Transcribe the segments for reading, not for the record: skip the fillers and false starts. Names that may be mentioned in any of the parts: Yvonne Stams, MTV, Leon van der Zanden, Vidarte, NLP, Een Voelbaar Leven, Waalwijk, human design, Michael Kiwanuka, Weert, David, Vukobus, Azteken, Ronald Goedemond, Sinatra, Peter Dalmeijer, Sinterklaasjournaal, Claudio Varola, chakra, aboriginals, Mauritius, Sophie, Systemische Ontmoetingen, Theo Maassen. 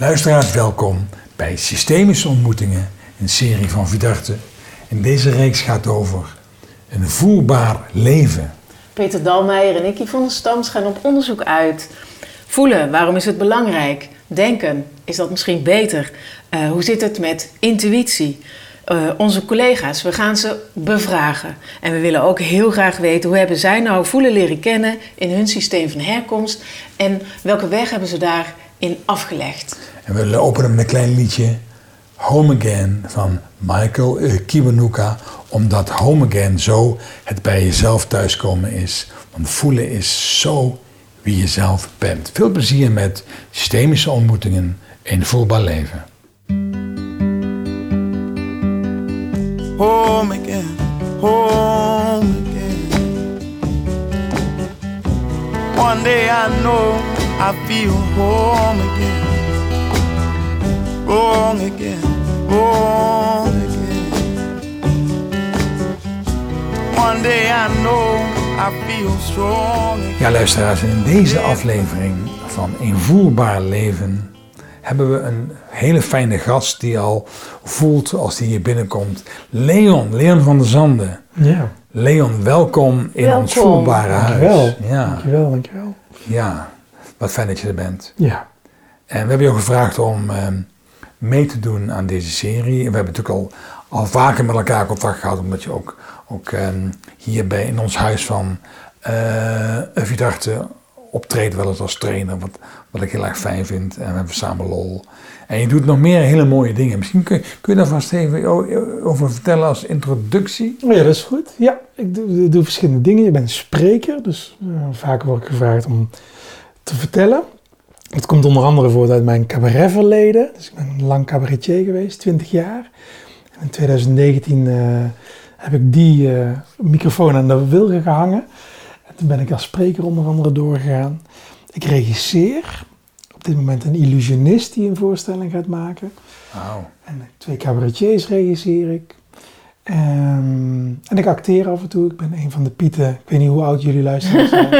Luisteraars, welkom bij Systemische Ontmoetingen, een serie van Vidarte. En deze reeks gaat over een voelbaar leven. Peter Dalmeijer en ik, Yvonne Stams, gaan op onderzoek uit. Voelen, waarom is het belangrijk? Denken, is dat misschien beter? Hoe zit het met intuïtie? Onze collega's, we gaan ze bevragen. En we willen ook heel graag weten hoe hebben zij nou voelen leren kennen in hun systeem van herkomst. En welke weg hebben ze daarin afgelegd. En we openen met een klein liedje, Home Again van Michael Kiwanuka. Omdat Home Again zo het bij jezelf thuiskomen is. Want voelen is zo wie je zelf bent. Veel plezier met systemische ontmoetingen in voelbaar leven. Home again, home again. One day I know I feel home again. Home again, home again. One day I know I feel strong again. Ja, luisteraars, in deze aflevering van Invoelbaar Leven hebben we een hele fijne gast die al voelt als die hier binnenkomt. Leon van der Zanden. Ja. Leon, welkom in ons voelbare huis. Dankjewel. Ja, wat fijn dat je er bent. Ja. En we hebben je gevraagd om mee te doen aan deze serie. En we hebben natuurlijk al vaker met elkaar contact gehad, omdat je ook hier in ons huis van Vidarte optreedt, wel eens als trainer, wat ik heel erg fijn vind. En we hebben samen lol. En je doet nog meer hele mooie dingen. Misschien kun je daar vast even over vertellen als introductie. Oh ja, dat is goed. Ja, ik doe verschillende dingen. Je bent spreker, dus vaak word ik gevraagd om te vertellen. Dat komt onder andere voort uit mijn cabaretverleden. Dus ik ben een lang cabaretier geweest, 20 jaar. En in 2019 heb ik die microfoon aan de wilgen gehangen. En toen ben ik als spreker onder andere doorgegaan. Ik regisseer op dit moment een illusionist die een voorstelling gaat maken. Wow. En 2 cabaretiers regisseer ik. En ik acteer af en toe. Ik ben een van de pieten. Ik weet niet hoe oud jullie luisteren zijn.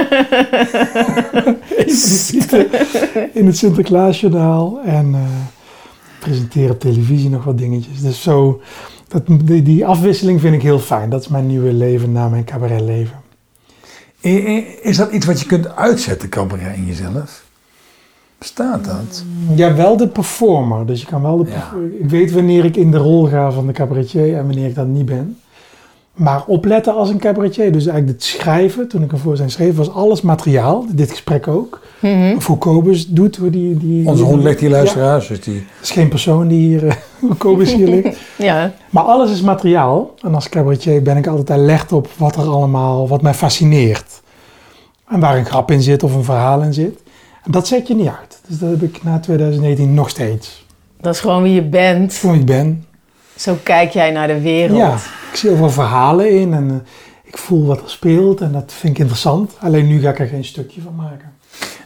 In het Sinterklaasjournaal. En presenteer op televisie nog wat dingetjes. Dus zo, die afwisseling vind ik heel fijn. Dat is mijn nieuwe leven na mijn cabaretleven. Is dat iets wat je kunt uitzetten, cabaret, in jezelf? Bestaat dat? Ja, wel de performer. Dus je kan wel ik weet wanneer ik in de rol ga van de cabaretier en wanneer ik dat niet ben. Maar opletten als een cabaretier. Dus eigenlijk het schrijven, toen ik een voorstelling schreef, was alles materiaal. Dit gesprek ook. Mm-hmm. Vukobus doet die onze hond legt hier luisteraars. Ja. Dus die... Het is geen persoon die hier Vukobus hier ligt. Ja. Maar alles is materiaal. En als cabaretier ben ik altijd alert op wat mij fascineert. En waar een grap in zit of een verhaal in zit. En dat zet je niet uit. Dus dat heb ik na 2019 nog steeds. Dat is gewoon wie je bent. Gewoon wie ik ben. Zo kijk jij naar de wereld. Ja, ik zie overal verhalen in en ik voel wat er speelt en dat vind ik interessant. Alleen nu ga ik er geen stukje van maken.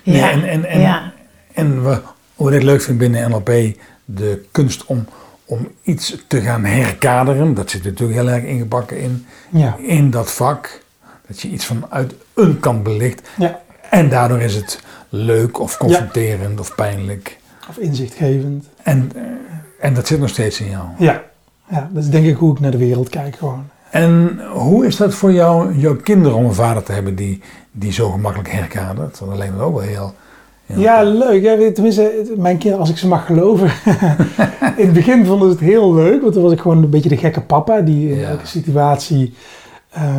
Ja, ja. En wat ik leuk vind binnen NLP, de kunst om iets te gaan herkaderen. Dat zit natuurlijk heel erg ingebakken in dat vak. Dat je iets vanuit een kant belicht. Ja. En daardoor is het leuk of confronterend of pijnlijk. Of inzichtgevend. En dat zit nog steeds in jou. Ja. Ja, dat is denk ik hoe ik naar de wereld kijk gewoon. En hoe is dat voor jou, jouw kinderen, om een vader te hebben die zo gemakkelijk herkadert? Want dat lijkt me ook wel heel ja, leuk. Ja, tenminste, mijn kinderen, als ik ze mag geloven. In het begin vonden ze het heel leuk, want toen was ik gewoon een beetje de gekke papa die in elke situatie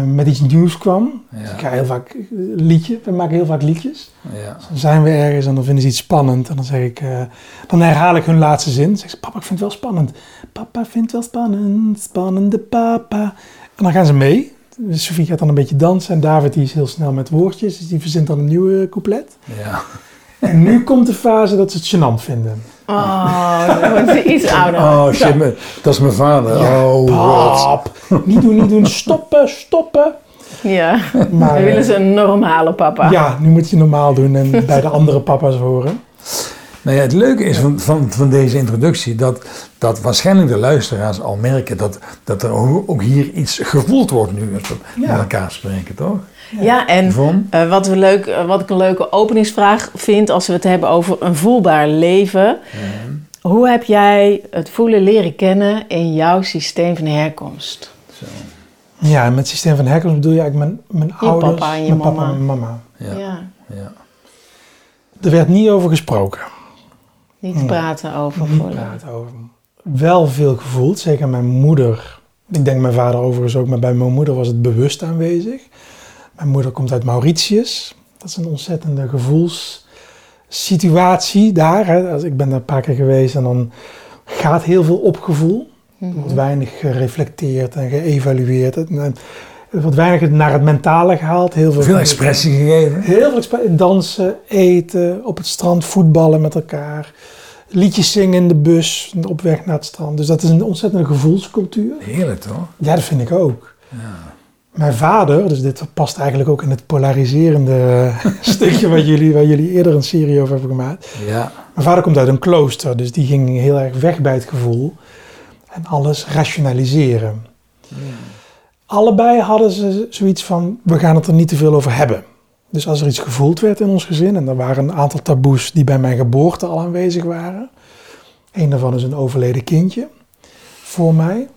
met iets nieuws kwam. Ja. Dus ik ga heel vaak we maken heel vaak liedjes. Ja. Dus dan zijn we ergens en dan vinden ze iets spannend. En dan zeg ik, dan herhaal ik hun laatste zin. Dan zeg ik, papa, ik vind het wel spannend. Papa vindt wel spannend, spannende papa. En dan gaan ze mee. Dus Sophie gaat dan een beetje dansen. En David die is heel snel met woordjes. Dus die verzint dan een nieuwe couplet. Ja. En nu komt de fase dat ze het gênant vinden. Oh, dan wordt ze iets ouder. Oh shit, dat is mijn vader. Ja, oh, pap. Niet doen. Stoppen. Ja, maar dan willen ze een normale papa. Ja, nu moet je normaal doen en bij de andere papa's horen. Nou ja, het leuke is van deze introductie dat waarschijnlijk de luisteraars al merken dat er ook hier iets gevoeld wordt nu als we met elkaar spreken, toch? Ja, en wat ik een leuke openingsvraag vind als we het hebben over een voelbaar leven. Hoe heb jij het voelen leren kennen in jouw systeem van herkomst? Zo. Ja, met systeem van herkomst bedoel je eigenlijk mijn ouders, papa en mijn mama. Papa en mijn mama. Ja. Er werd niet over gesproken. Niet praten over. Wel veel gevoeld, zeker mijn moeder. Ik denk mijn vader overigens ook, maar bij mijn moeder was het bewust aanwezig. Mijn moeder komt uit Mauritius. Dat is een ontzettende gevoelssituatie daar. Hè. Ik ben daar een paar keer geweest en dan gaat heel veel op gevoel. Er wordt weinig gereflecteerd en geëvalueerd. Er wordt weinig naar het mentale gehaald. Heel veel expressie gegeven. Heel veel expressie. Dansen, eten, op het strand voetballen met elkaar. Liedjes zingen in de bus, op weg naar het strand. Dus dat is een ontzettende gevoelscultuur. Heerlijk, toch? Ja, dat vind ik ook. Ja. Mijn vader, dus dit past eigenlijk ook in het polariserende stukje waar jullie eerder een serie over hebben gemaakt. Ja. Mijn vader komt uit een klooster, dus die ging heel erg weg bij het gevoel. En alles rationaliseren. Ja. Allebei hadden ze zoiets van, we gaan het er niet te veel over hebben. Dus als er iets gevoeld werd in ons gezin, en er waren een aantal taboes die bij mijn geboorte al aanwezig waren. Eén daarvan is een overleden kindje voor mij.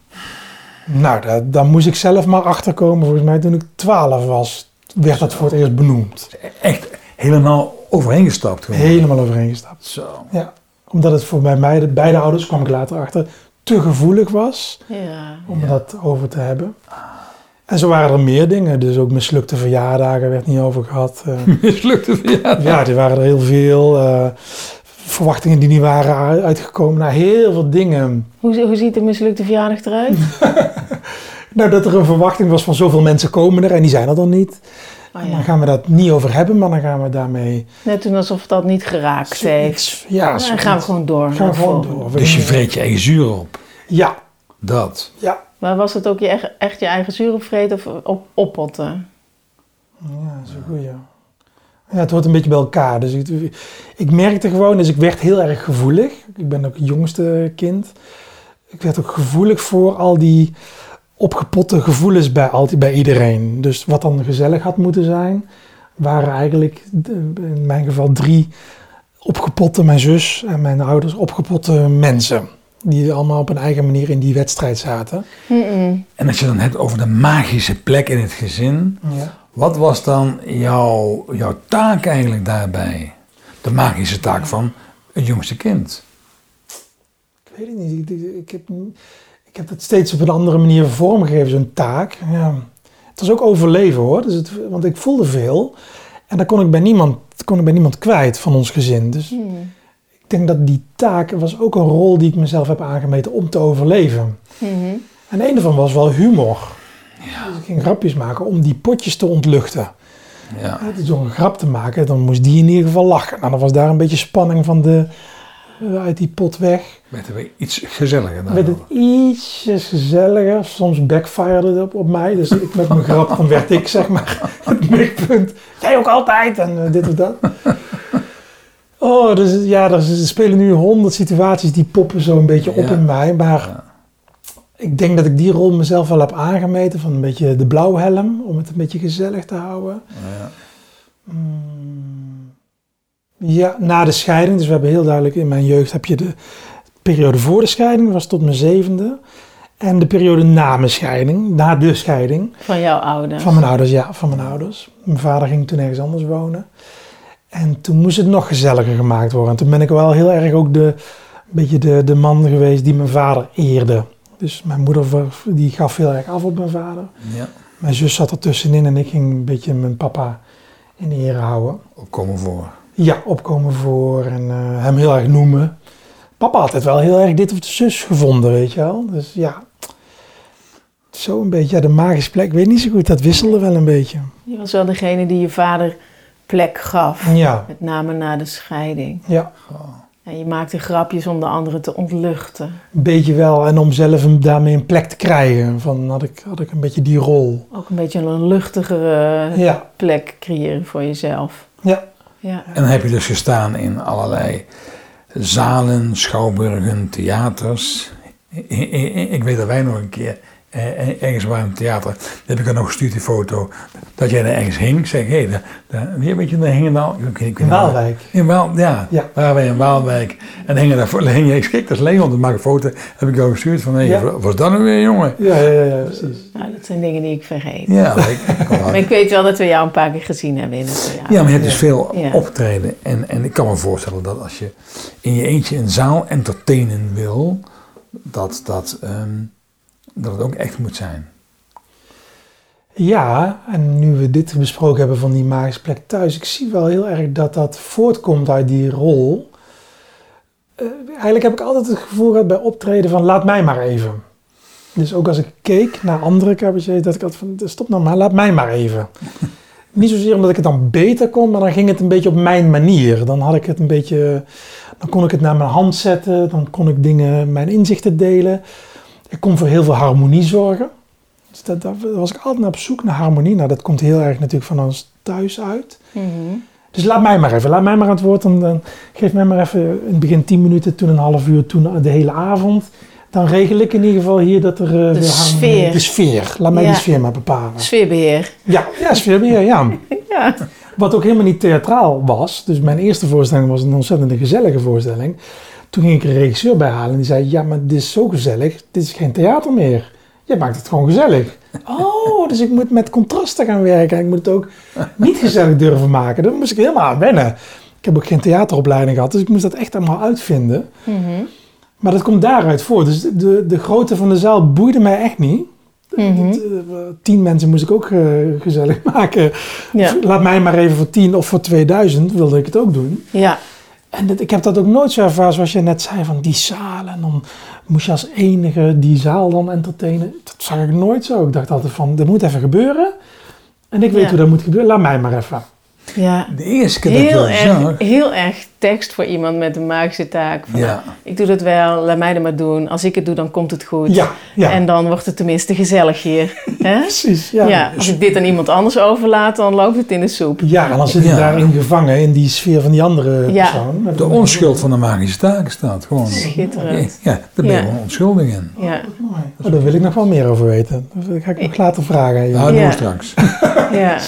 Nou, daar moest ik zelf maar achterkomen. Volgens mij toen ik 12 was, werd dat voor het eerst benoemd. Echt helemaal overheengestapt? Gewoon. Helemaal overheengestapt. Zo. Ja, omdat het voor mij, beide ouders, kwam ik later achter, te gevoelig was om dat over te hebben. En zo waren er meer dingen. Dus ook mislukte verjaardagen werd niet over gehad. Mislukte verjaardagen? Ja, die waren er heel veel. Verwachtingen die niet waren uitgekomen. Nou, heel veel dingen. Hoe ziet een mislukte verjaardag eruit? Nou, dat er een verwachting was van zoveel mensen komen er en die zijn er dan niet. Oh, ja. Dan gaan we dat niet over hebben, maar dan gaan we daarmee... Net toen alsof dat niet geraakt heeft. Ja, dan gaan we gewoon door. Dus je vreet je eigen zuur op? Ja. Dat? Ja. Maar was het ook echt je eigen zuur opvreten of oppotten? Ja, dat is een goeie. Ja, het hoort een beetje bij elkaar. Dus ik merkte gewoon, dus ik werd heel erg gevoelig. Ik ben ook het jongste kind. Ik werd ook gevoelig voor al die... opgepotte gevoelens bij iedereen. Dus wat dan gezellig had moeten zijn, waren eigenlijk in mijn geval 3 opgepotte, mijn zus en mijn ouders, opgepotte mensen. Die allemaal op een eigen manier in die wedstrijd zaten. Mm-mm. En als je dan hebt over de magische plek in het gezin, wat was dan jouw taak eigenlijk daarbij? De magische taak van het jongste kind? Ik weet het niet. Ik heb het steeds op een andere manier vormgegeven, zo'n taak. Ja. Het was ook overleven hoor, dus want ik voelde veel. En dat kon ik bij niemand kwijt van ons gezin. Dus ik denk dat die taak was ook een rol die ik mezelf heb aangemeten om te overleven. Mm-hmm. En een daarvan was wel humor. Ja. Dus ik ging grapjes maken om die potjes te ontluchten. Ja. Dus door een grap te maken, dan moest die in ieder geval lachen. Nou, dan was daar een beetje spanning van uit die pot weg. Werd het iets gezelliger? Werd het ietsjes gezelliger. Soms backfired het op mij. Dus ik met mijn grap, dan werd ik zeg maar het mikpunt. Jij ook altijd en dit of dat. Oh, dus ja, er spelen nu 100 situaties die poppen zo een beetje op in mij. Maar ik denk dat ik die rol mezelf wel heb aangemeten van een beetje de blauwhelm. Om het een beetje gezellig te houden. Ja. Ja, na de scheiding, dus we hebben heel duidelijk in mijn jeugd heb je de periode voor de scheiding, was tot mijn 7e. En de periode na mijn scheiding, na de scheiding. Van jouw ouders? Van mijn ouders, ja, van mijn ouders. Mijn vader ging toen ergens anders wonen. En toen moest het nog gezelliger gemaakt worden. En toen ben ik wel heel erg ook een beetje de man geweest die mijn vader eerde. Dus mijn moeder die gaf heel erg af op mijn vader. Ja. Mijn zus zat er tussenin en ik ging een beetje mijn papa in ere houden. Opkomen voor. Ja, opkomen voor en hem heel erg noemen. Papa had het wel heel erg dit of de zus gevonden, weet je wel. Dus ja, zo een beetje. Ja, de magische plek, ik weet niet zo goed, dat wisselde wel een beetje. Je was wel degene die je vader plek gaf. Ja. Met name na de scheiding. Ja. En je maakte grapjes om de anderen te ontluchten. Een beetje wel, en om zelf daarmee een plek te krijgen. Van had ik een beetje die rol. Ook een beetje een luchtigere plek creëren voor jezelf. Ja. Ja. En dan heb je dus gestaan in allerlei zalen, schouwburgen, theaters. Ik weet dat wij nog een keer ergens waren in het theater. Dat heb ik er nog gestuurd, die foto. Dat jij er ergens hing. Ik zeg, hé, weet je, daar hingen we al. In Waalwijk. In Waalwijk, ja. Waren wij in Waalwijk. En hingen daar, ik kijk, dat is Leon, dat maakt een foto. Heb ik jou gestuurd van, wat was dat nou weer, jongen? Ja, precies. Nou, dat zijn dingen die ik vergeet. Ja, maar ik weet wel dat we jou een paar keer gezien hebben in het theater. Ja, maar je hebt dus veel optreden. En ik kan me voorstellen dat als je in je eentje een zaal entertainen wil, dat het ook echt moet zijn. Ja, en nu we dit besproken hebben van die magische plek thuis, ik zie wel heel erg dat voortkomt uit die rol. Eigenlijk heb ik altijd het gevoel gehad bij optreden van laat mij maar even. Dus ook als ik keek naar andere cabaretiers, dat ik had van stop nou maar, laat mij maar even. Niet zozeer omdat ik het dan beter kon, maar dan ging het een beetje op mijn manier. Dan had ik het een beetje, dan kon ik het naar mijn hand zetten, dan kon ik dingen, mijn inzichten delen. Ik kon voor heel veel harmonie zorgen. Dus daar was ik altijd op zoek naar harmonie. Nou, dat komt heel erg natuurlijk van ons thuis uit. Mm-hmm. Dus laat mij maar aan het woord. Dan geef mij maar even in het begin 10 minuten, toen een half uur, toen de hele avond. Dan regel ik in ieder geval hier dat er de sfeer. De sfeer. Laat mij die sfeer maar bepalen. Sfeerbeheer. Ja, sfeerbeheer, ja. Ja. Wat ook helemaal niet theatraal was. Dus mijn eerste voorstelling was een ontzettend gezellige voorstelling. Toen ging ik een regisseur bijhalen en die zei, ja, maar dit is zo gezellig, dit is geen theater meer. Jij maakt het gewoon gezellig. Oh, dus ik moet met contrasten gaan werken. Ik moet het ook niet gezellig durven maken. Daar moest ik helemaal aan wennen. Ik heb ook geen theateropleiding gehad, dus ik moest dat echt allemaal uitvinden. Mm-hmm. Maar dat komt daaruit voort. Dus de grootte van de zaal boeide mij echt niet. Mm-hmm. 10 mensen moest ik ook gezellig maken. Ja. Laat mij maar even voor 10 of voor 2000 wilde ik het ook doen. Ja. En ik heb dat ook nooit zo ervaren zoals je net zei, van die zalen. En dan moest je als enige die zaal dan entertainen. Dat zag ik nooit zo. Ik dacht altijd van, dat moet even gebeuren. En ik weet hoe dat moet gebeuren, laat mij maar even. Ja, de eerste keer heel dat zag. Heel erg tekst voor iemand met een magische taak. Van, ik doe dat wel, laat mij dat maar doen. Als ik het doe, dan komt het goed. Ja. En dan wordt het tenminste gezellig hier. Precies, ja. Als ik dit aan iemand anders overlaat, dan loopt het in de soep. Ja, en dan zit je daarin gevangen, in die sfeer van die andere persoon. De onschuld van de magische taak staat gewoon. Schitterend. Ja, daar ben je gewoon onschuldig in. Ja. Oh, daar wil ik nog wel meer over weten. Dat ga ik nog later vragen aan je. Nou, doe straks. Ja.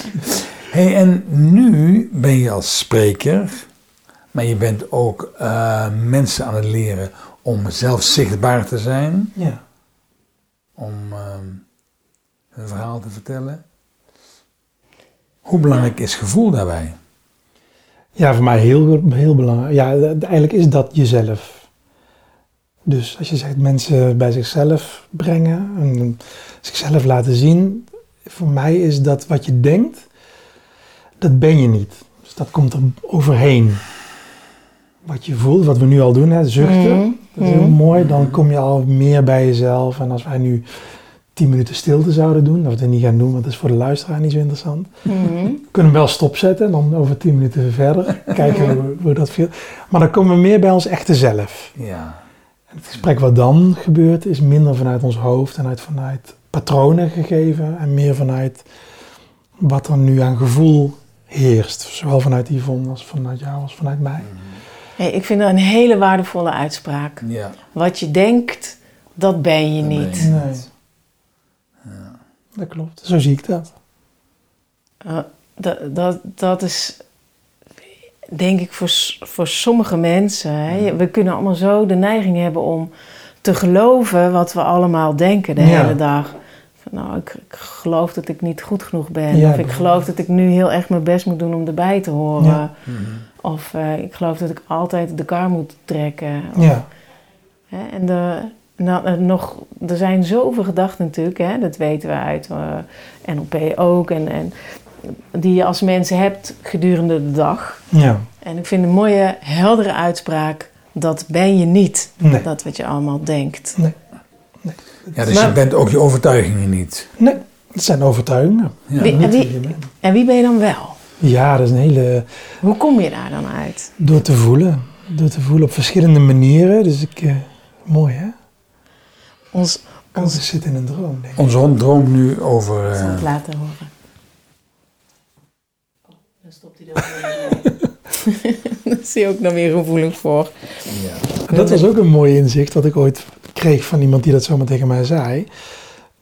Hey, en nu ben je als spreker, maar je bent ook mensen aan het leren om zelf zichtbaar te zijn. Ja. Om hun verhaal te vertellen. Hoe belangrijk is gevoel daarbij? Ja, voor mij heel, heel belangrijk. Ja, eigenlijk is dat jezelf. Dus als je zegt mensen bij zichzelf brengen en zichzelf laten zien. Voor mij is dat wat je denkt. Dat ben je niet. Dus dat komt er overheen. Wat je voelt, wat we nu al doen, hè, zuchten. Dat is heel mooi. Dan kom je al meer bij jezelf. En als wij nu 10 minuten stilte zouden doen, dat we het niet gaan doen, want dat is voor de luisteraar niet zo interessant. We kunnen wel stopzetten en dan over 10 minuten verder. Kijken hoe dat viel. Maar dan komen we meer bij ons echte zelf. Ja. En het gesprek wat dan gebeurt, is minder vanuit ons hoofd en vanuit patronen gegeven. En meer vanuit wat er nu aan gevoel heerst. Zowel vanuit Yvonne als vanuit jou als vanuit mij. Hey, ik vind dat een hele waardevolle uitspraak. Ja. Wat je denkt, dat ben je niet. Nee. Ja. Dat klopt. Zo zie ik dat. Dat is denk ik voor sommige mensen. Hè. Ja. We kunnen allemaal zo de neiging hebben om te geloven wat we allemaal denken de hele dag. Nou, ik geloof dat ik niet goed genoeg ben. Ja, of ik geloof dat ik nu heel erg mijn best moet doen om erbij te horen. Ja. Of ik geloof dat ik altijd de kar moet trekken. Of, en er zijn zoveel gedachten natuurlijk. Hè, dat weten we uit NLP ook. En die je als mens hebt gedurende de dag. Ja. En ik vind een mooie, heldere uitspraak. Dat ben je niet. Nee. Dat wat je allemaal denkt. Nee. Ja, dus je bent ook je overtuigingen niet. Nee, het zijn overtuigingen. Ja. En wie ben je dan wel? Ja, dat is een hele... Hoe kom je daar dan uit? Door te voelen. Door te voelen op verschillende manieren. Dus mooi, hè? Ons zit in een droom, denk ik. Onze hond droomt nu over... Ik zal het laten horen. Dan stopt hij er Daar is hij ook nog weer gevoelig voor. Ja. En dat was ook een mooi inzicht dat ik ooit kreeg van iemand die dat zomaar tegen mij zei.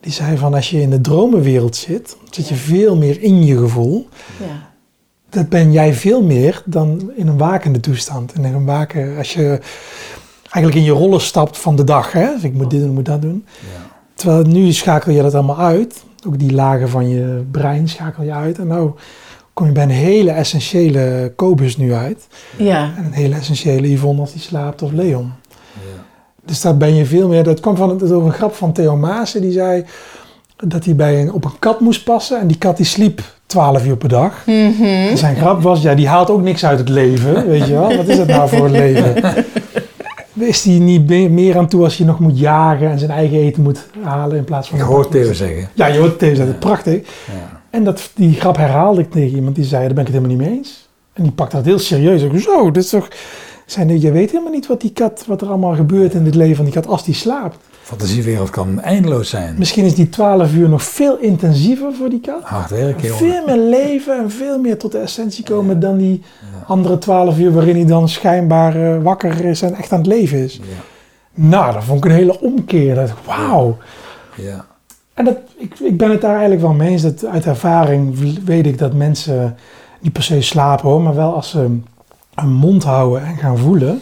Die zei van, als je in de dromenwereld zit, zit je veel meer in je gevoel. Ja. Dat ben jij veel meer dan in een wakende toestand. En in een waken, als je eigenlijk in je rollen stapt van de dag. Hè? Dus ik moet dit doen, ik moet dat doen. Ja. Terwijl nu schakel je dat allemaal uit. Ook die lagen van je brein schakel je uit. En nou kom je bij een hele essentiële Kobus nu uit. Ja. En een hele essentiële Yvonne als die slaapt of Leon. Ja. Dus daar ben je veel meer... Dat kwam door een grap van Theo Maassen. Die zei dat hij op een kat moest passen. En die kat die sliep 12 uur per dag. Mm-hmm. En zijn grap was, ja, die haalt ook niks uit het leven. Weet je wel, wat is dat nou voor leven? Is die niet meer aan toe als je nog moet jagen en zijn eigen eten moet halen in plaats van... Ik hoor Theo zeggen. Ja, je hoort Theo zeggen. Prachtig. Ja. En die grap herhaalde ik tegen iemand die zei, daar ben ik het helemaal niet mee eens. En die pakt dat heel serieus. Ik zo, dit is toch... Je weet helemaal niet wat er allemaal gebeurt in het leven van die kat als die slaapt. Fantasiewereld kan eindeloos zijn. Misschien is die 12 uur nog veel intensiever voor die kat. Hard werken, jongen. Veel meer leven en veel meer tot de essentie komen dan die andere 12 uur waarin hij dan schijnbaar wakker is en echt aan het leven is. Ja. Nou, dat vond ik een hele omkeer. Wauw. Ja. En ik ben het daar eigenlijk wel mee eens. Dat uit ervaring weet ik dat mensen niet per se slapen hoor, maar wel als ze een mond houden en gaan voelen.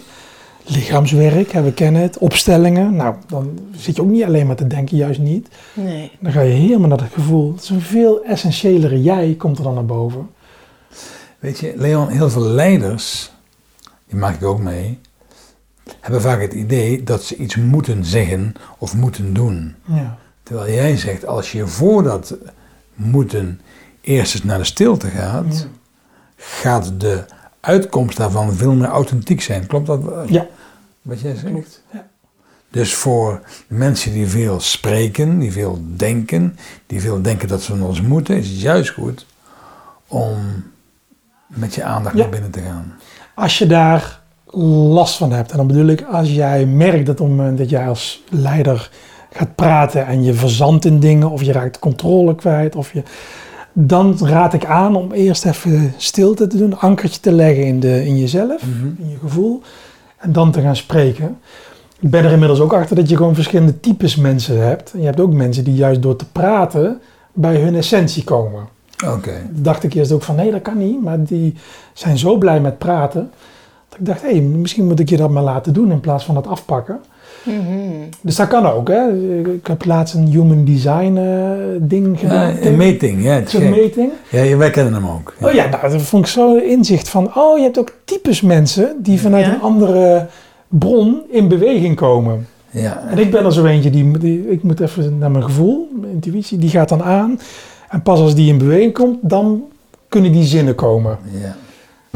Lichaamswerk, we kennen het. Opstellingen. Nou, dan zit je ook niet alleen maar te denken, juist niet. Nee. Dan ga je helemaal naar het gevoel. Het is een veel essentiëlere jij komt er dan naar boven. Weet je, Leon, heel veel leiders, die maak ik ook mee, hebben vaak het idee dat ze iets moeten zeggen of moeten doen. Ja. Terwijl jij zegt, als je voor dat moeten eerst eens naar de stilte gaat, gaat de uitkomst daarvan veel meer authentiek zijn. Klopt dat? Ja. Wat jij zegt? Klopt. Ja. Dus voor mensen die veel spreken, die veel denken, dat ze van ons moeten, is het juist goed om met je aandacht naar binnen te gaan. Als je daar last van hebt, en dan bedoel ik als jij merkt dat op het moment dat jij als leider gaat praten en je verzandt in dingen, of je raakt controle kwijt, of je... Dan raad ik aan om eerst even stilte te doen, een ankertje te leggen in jezelf, in je gevoel. En dan te gaan spreken. Ik ben er inmiddels ook achter dat je gewoon verschillende types mensen hebt. En je hebt ook mensen die juist door te praten bij hun essentie komen. Okay. Dacht ik eerst ook van nee, dat kan niet. Maar die zijn zo blij met praten. Dat ik dacht, hé, misschien moet ik je dat maar laten doen in plaats van dat afpakken. Mm-hmm. Dus dat kan ook. Hè? Ik heb laatst een human design ding gedaan. Een meting, ja. Het is een meting. Ja, wij kennen hem ook. Ja. Oh ja, nou, dat vond ik zo'n inzicht van... Oh, je hebt ook types mensen die vanuit een andere bron in beweging komen. Ja. En ik ben er zo eentje, ik moet even naar mijn gevoel, mijn intuïtie, die gaat dan aan. En pas als die in beweging komt, dan kunnen die zinnen komen. Ja.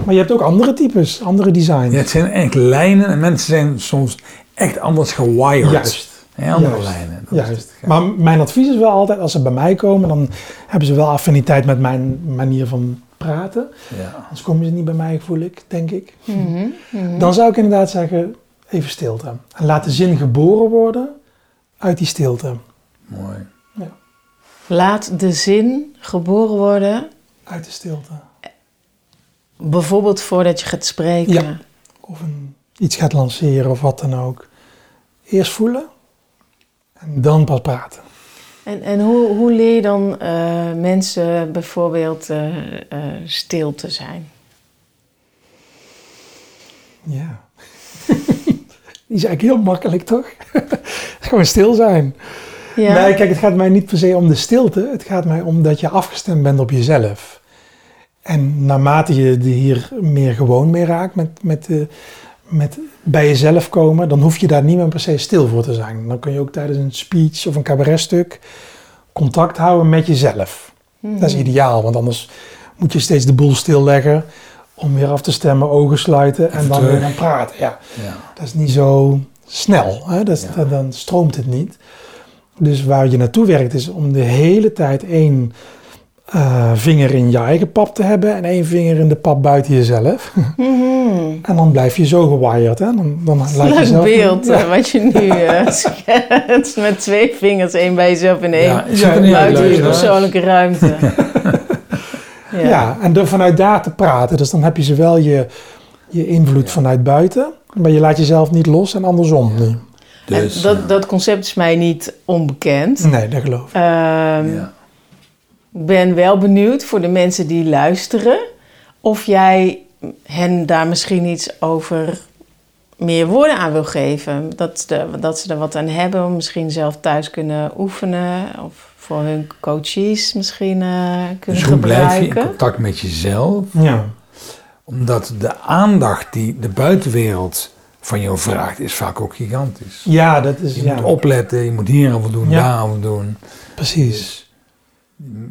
Maar je hebt ook andere types, andere designs. Ja, het zijn echt lijnen en mensen zijn soms... echt anders gewired. Juist. Ja, andere lijnen. Juist. Maar mijn advies is wel altijd, als ze bij mij komen, dan hebben ze wel affiniteit met mijn manier van praten. Ja. Anders komen ze niet bij mij, voel ik, denk ik. Mm-hmm. Mm-hmm. Dan zou ik inderdaad zeggen, even stilte. En laat de zin geboren worden uit die stilte. Mooi. Ja. Laat de zin geboren worden... uit de stilte. Bijvoorbeeld voordat je gaat spreken. Ja. Of iets gaat lanceren of wat dan ook. Eerst voelen en dan pas praten. En hoe leer je dan mensen bijvoorbeeld stil te zijn? Ja, die is eigenlijk heel makkelijk, toch? Gewoon stil zijn. Ja. Nee, kijk, het gaat mij niet per se om de stilte. Het gaat mij om dat je afgestemd bent op jezelf. En naarmate je hier meer gewoon mee raakt met bij jezelf komen, dan hoef je daar niet meer per se stil voor te zijn. Dan kun je ook tijdens een speech of een cabaretstuk contact houden met jezelf. Mm-hmm. Dat is ideaal, want anders moet je steeds de boel stilleggen om weer af te stemmen, ogen sluiten en dan weer gaan praten. Ja. Ja. Dat is niet zo snel, hè? Dan stroomt het niet. Dus waar je naartoe werkt is om de hele tijd één vinger in je eigen pap te hebben en één vinger in de pap buiten jezelf. Mm-hmm. En dan blijf je zo gewired. Hè? Dan laat je zelf... beeld wat je nu schetst met twee vingers, één bij jezelf en één buiten je persoonlijke ruimte. Ja, ja, en door vanuit daar te praten. Dus dan heb je zowel je invloed vanuit buiten, maar je laat jezelf niet los en andersom. Ja. Dus, en dat concept is mij niet onbekend. Nee, dat geloof ik. Ik ben wel benieuwd voor de mensen die luisteren, of jij hen daar misschien iets over meer woorden aan wil geven. Dat ze er wat aan hebben, misschien zelf thuis kunnen oefenen, of voor hun coaches misschien kunnen gebruiken. Dus blijf je in contact met jezelf? Ja. Omdat de aandacht die de buitenwereld van jou vraagt, is vaak ook gigantisch. Ja, dat is... Je moet opletten, je moet hier aan voldoen, daar aan voldoen. Precies. Dus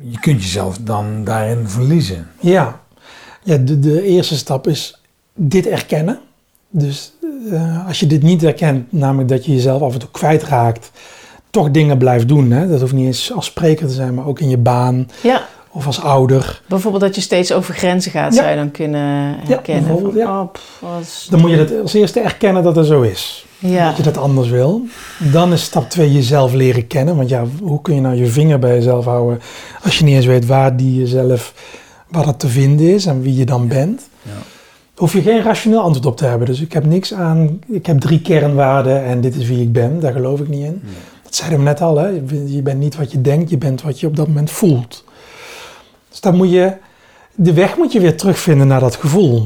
je kunt jezelf dan daarin verliezen. Ja. Ja, de eerste stap is dit erkennen. Dus als je dit niet erkent, namelijk dat je jezelf af en toe kwijtraakt, toch dingen blijft doen. Hè? Dat hoeft niet eens als spreker te zijn, maar ook in je baan. Ja. Of als ouder. Bijvoorbeeld dat je steeds over grenzen gaat, zou je dan kunnen herkennen. Ja, dan moet je dat als eerste erkennen dat dat zo is. Ja. Dat je dat anders wil. Dan is stap 2 jezelf leren kennen. Want ja, hoe kun je nou je vinger bij jezelf houden als je niet eens weet waar dat te vinden is en wie je dan bent. Ja. Hoef je geen rationeel antwoord op te hebben. Dus ik heb niks aan, ik heb 3 kernwaarden en dit is wie ik ben. Daar geloof ik niet in. Nee. Dat zeiden we net al, hè? Je bent niet wat je denkt, je bent wat je op dat moment voelt. Dus dan moet je, de weg moet je weer terugvinden naar dat gevoel.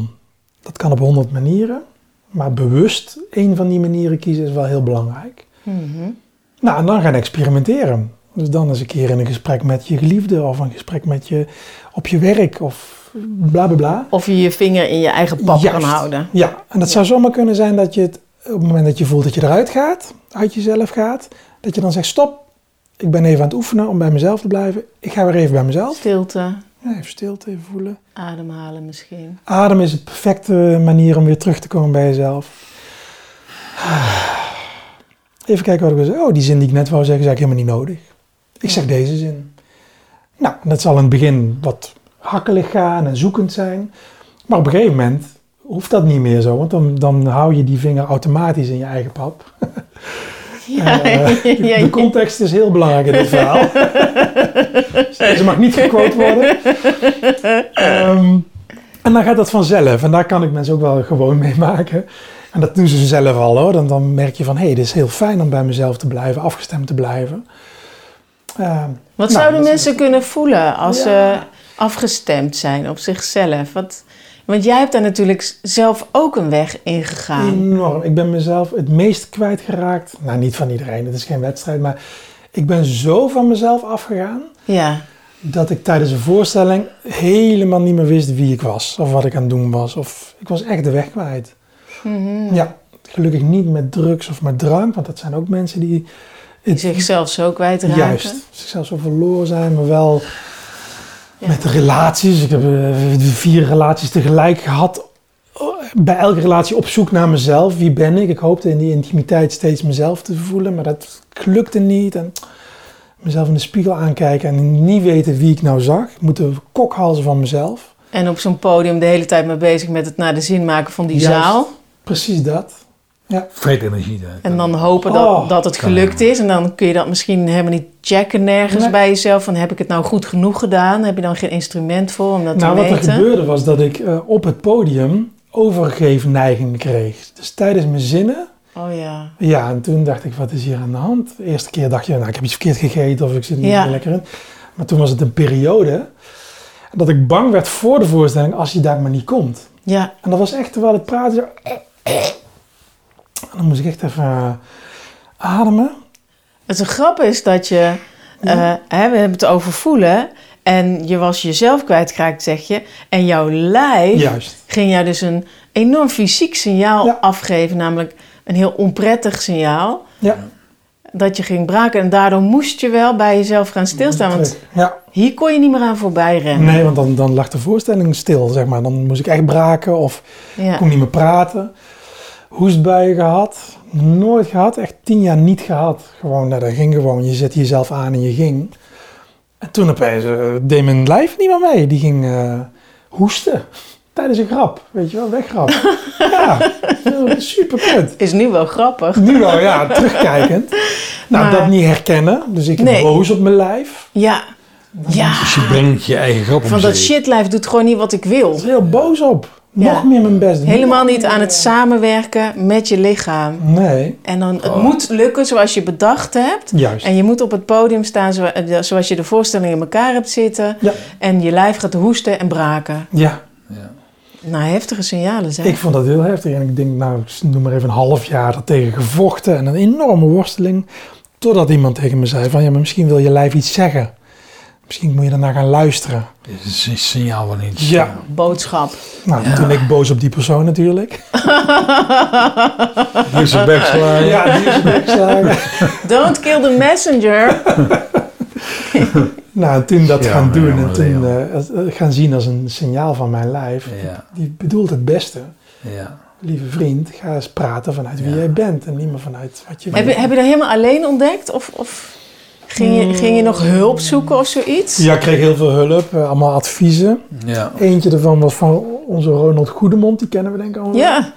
Dat kan op 100 manieren, maar bewust één van die manieren kiezen is wel heel belangrijk. Mm-hmm. Nou, en dan gaan experimenteren. Dus dan eens een keer in een gesprek met je geliefde of een gesprek met je op je werk of bla bla bla. Of je je vinger in je eigen pap kan houden. Ja, en dat zou zomaar kunnen zijn dat je het, op het moment dat je voelt dat je eruit gaat, uit jezelf gaat, dat je dan zegt stop, ik ben even aan het oefenen om bij mezelf te blijven. Ik ga weer even bij mezelf. Stilte. Ja, even stilte, even voelen. Ademhalen misschien. Adem is een perfecte manier om weer terug te komen bij jezelf. Even kijken wat ik wil zeggen. Oh, die zin die ik net wou zeggen is eigenlijk helemaal niet nodig. Ik zeg deze zin. Nou, dat zal in het begin wat hakkelig gaan en zoekend zijn. Maar op een gegeven moment hoeft dat niet meer zo. Want dan hou je die vinger automatisch in je eigen pap. Ja, de context is heel belangrijk in dit verhaal. Ze mag niet gequote worden. En dan gaat dat vanzelf. En daar kan ik mensen ook wel gewoon mee maken. En dat doen ze zelf al hoor. Dan merk je van, hé, dit is heel fijn om bij mezelf te blijven. Afgestemd te blijven. Wat zouden mensen kunnen voelen als ze afgestemd zijn op zichzelf? Want jij hebt daar natuurlijk zelf ook een weg in gegaan. Enorm. Ik ben mezelf het meest kwijtgeraakt. Nou, niet van iedereen. Het is geen wedstrijd. Maar ik ben zo van mezelf afgegaan. Ja. Dat ik tijdens een voorstelling helemaal niet meer wist wie ik was. Of wat ik aan het doen was. Of ik was echt de weg kwijt. Mm-hmm. Ja. Gelukkig niet met drugs of met drank. Want dat zijn ook mensen die... Die zichzelf zo kwijtraken. Juist. Zichzelf zo verloren zijn, maar wel met relaties. Ik heb 4 relaties tegelijk gehad. Bij elke relatie op zoek naar mezelf. Wie ben ik? Ik hoopte in die intimiteit steeds mezelf te voelen, maar dat lukte niet. En mezelf in de spiegel aankijken en niet weten wie ik nou zag. Ik moet de kokhalzen van mezelf. En op zo'n podium de hele tijd mee bezig met het naar de zin maken van die zaal. Precies dat. Ja. Vreet energie. En dan hopen dat het gelukt is. En dan kun je dat misschien helemaal niet checken nergens bij jezelf. Van heb ik het nou goed genoeg gedaan? Heb je dan geen instrument voor om dat te weten? Wat er gebeurde was dat ik op het podium overgeefneiging kreeg. Dus tijdens mijn zinnen. Oh ja. Ja, en toen dacht ik, wat is hier aan de hand? De eerste keer dacht je, nou ik heb iets verkeerd gegeten of ik zit er niet lekker in. Maar toen was het een periode dat ik bang werd voor de voorstelling als je daar maar niet komt. Ja. En dat was echt terwijl ik praatte zo... En dan moest ik echt even ademen. Het grappige is dat je... we hebben het over voelen. En je was jezelf kwijtgeraakt, zeg je. En jouw lijf ging jou dus een enorm fysiek signaal afgeven. Namelijk een heel onprettig signaal. Ja. Dat je ging braken. En daardoor moest je wel bij jezelf gaan stilstaan. Want hier kon je niet meer aan voorbij rennen. Nee, want dan lag de voorstelling stil, zeg maar. Dan moest ik echt braken of kon niet meer praten. Hoestbuien gehad, nooit gehad, echt 10 jaar niet gehad. Gewoon, dat ging gewoon, je zette jezelf aan en je ging. En toen opeens deed mijn lijf niet meer mee. Die ging hoesten tijdens een grap, weet je wel, weggrap. Ja, super kut. Is nu wel grappig. Nu wel, ja, terugkijkend. Nou, maar dat niet herkennen, dus ik boos op mijn lijf. Ja. Ja. Dus je brengt je eigen grap om van dat shitlife doet gewoon niet wat ik wil. Ik was heel boos op. Nog meer mijn best doen. Helemaal niet aan het samenwerken met je lichaam. Nee. En dan, het moet lukken zoals je bedacht hebt. Juist. En je moet op het podium staan zoals je de voorstellingen in elkaar hebt zitten. Ja. En je lijf gaat hoesten en braken. Ja. Ja. Nou, heftige signalen zijn. Ik vond dat heel heftig. En ik denk, nou, ik noem maar even een half jaar daartegen gevochten. En een enorme worsteling. Totdat iemand tegen me zei van, ja, maar misschien wil je lijf iets zeggen. Misschien moet je daarna gaan luisteren. Dit is een signaal van iets. Ja. Boodschap. Nou, toen ik boos op die persoon natuurlijk. Die is zijn bek slagen. Ja, die is zijn bek slagen. Don't kill the messenger. Nou, toen dat gaan doen en toen gaan zien als een signaal van mijn lijf. Ja. Die bedoelt het beste. Ja. Lieve vriend, ga eens praten vanuit wie jij bent en niet meer vanuit wat je bent. Heb je dat helemaal alleen ontdekt? Of... Ging je nog hulp zoeken of zoiets? Ja, ik kreeg heel veel hulp. Allemaal adviezen. Ja. Eentje daarvan was van onze Ronald Goedemond. Die kennen we denk ik allemaal. Ja,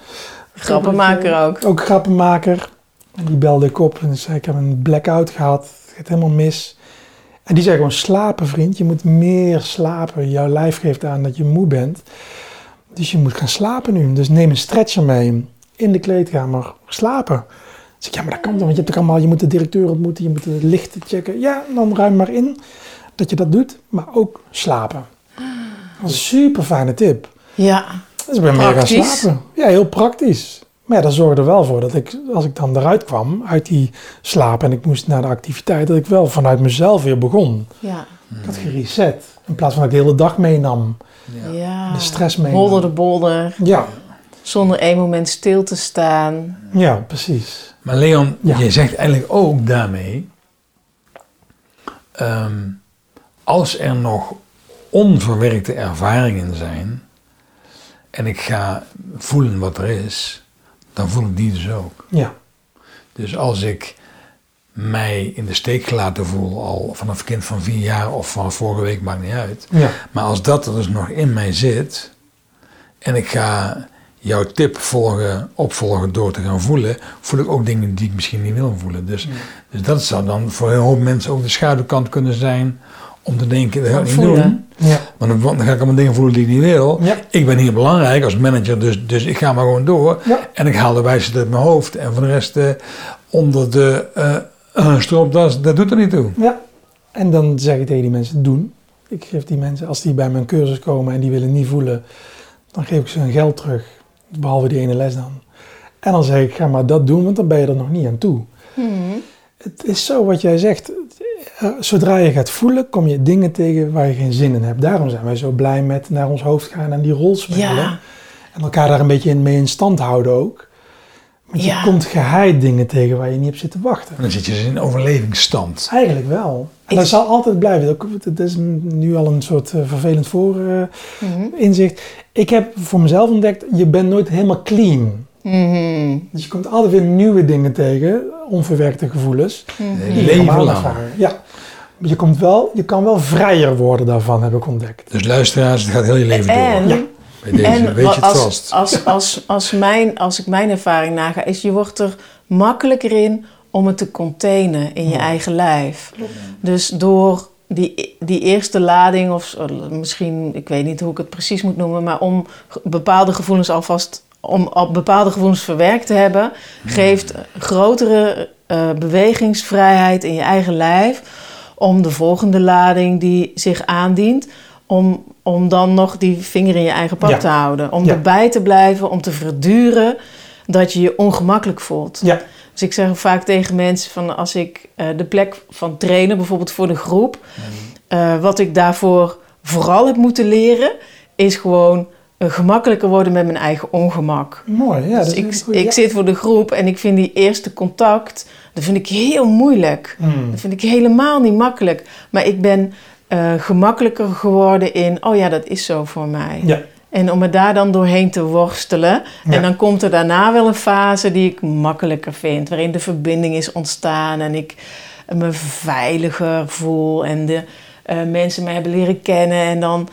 grappenmaker ook. Ook grappenmaker. En die belde ik op en zei, ik heb een blackout gehad. Het gaat helemaal mis. En die zei gewoon, slapen vriend. Je moet meer slapen. Jouw lijf geeft aan dat je moe bent. Dus je moet gaan slapen nu. Dus neem een stretcher mee in de kleedkamer. Slapen. Dus ik, ja, maar dat kan toch, want je hebt toch allemaal, je moet de directeur ontmoeten, je moet de lichten checken. Ja, dan ruim maar in dat je dat doet, maar ook slapen. Dat is een super fijne tip. Ja, dus ik ben meer gaan slapen. Ja, heel praktisch. Maar ja, dat zorgde er wel voor dat ik, als ik dan eruit kwam, uit die slaap en ik moest naar de activiteit, dat ik wel vanuit mezelf weer begon. Ja. Ik had gereset, in plaats van dat ik de hele dag meenam. Ja. De stress meenam. Bolder de bolder. Ja. Zonder één moment stil te staan. Ja, precies. Maar Leon, je zegt eigenlijk ook daarmee... als er nog onverwerkte ervaringen zijn... en ik ga voelen wat er is... dan voel ik die dus ook. Ja. Dus als ik mij in de steek gelaten voel... al vanaf kind van 4 jaar of van vorige week, maakt niet uit. Ja. Maar als dat er dus nog in mij zit... en ik ga... jouw tip opvolgen door te gaan voelen... voel ik ook dingen die ik misschien niet wil voelen. Dus dat zou dan voor een hoop mensen ook de schaduwkant kunnen zijn... om te denken, dat ga ik niet doen. Ja. Want dan ga ik allemaal dingen voelen die ik niet wil. Ja. Ik ben hier belangrijk als manager, dus ik ga maar gewoon door. Ja. En ik haal de wijsheid uit mijn hoofd. En voor de rest onder de stropdas, dat doet er niet toe. Ja, en dan zeg ik tegen die mensen, doen. Ik geef die mensen, als die bij mijn cursus komen en die willen niet voelen... dan geef ik ze hun geld terug. Behalve die ene les dan. En dan zeg ik, ga maar dat doen, want dan ben je er nog niet aan toe. Hmm. Het is zo wat jij zegt. Zodra je gaat voelen, kom je dingen tegen waar je geen zin in hebt. Daarom zijn wij zo blij met naar ons hoofd gaan en die rol spelen. Ja. En elkaar daar een beetje mee in stand houden ook. Want je komt geheid dingen tegen waar je niet op zit te wachten. En dan zit je dus in overlevingsstand. Eigenlijk wel. En dat zal altijd blijven. Dat is nu al een soort vervelend inzicht. Ik heb voor mezelf ontdekt, je bent nooit helemaal clean. Mm-hmm. Dus je komt altijd weer nieuwe dingen tegen, onverwerkte gevoelens. Mm-hmm. Leven lang. Ja. Maar je kan wel vrijer worden daarvan, heb ik ontdekt. Dus luisteraars, het gaat heel je leven door. Ja. Als ik mijn ervaring naga, is je wordt er makkelijker in om het te containen in je eigen lijf. Ja. Dus door die eerste lading, of misschien, ik weet niet hoe ik het precies moet noemen, maar om bepaalde gevoelens verwerkt te hebben, geeft grotere bewegingsvrijheid in je eigen lijf om de volgende lading die zich aandient, om dan nog die vinger in je eigen pap te houden. Om erbij te blijven, om te verduren dat je je ongemakkelijk voelt. Ja. Dus ik zeg vaak tegen mensen van als ik de plek van trainen, bijvoorbeeld voor de groep... wat ik daarvoor vooral heb moeten leren, is gewoon gemakkelijker worden met mijn eigen ongemak. Mooi, ja. Dus ik zit voor de groep en ik vind die eerste contact, dat vind ik heel moeilijk. Mm. Dat vind ik helemaal niet makkelijk. Maar ik ben... gemakkelijker geworden in... oh ja, dat is zo voor mij. Ja. En om er daar dan doorheen te worstelen... en dan komt er daarna wel een fase... die ik makkelijker vind... waarin de verbinding is ontstaan... en ik me veiliger voel... en de mensen me hebben leren kennen... en dan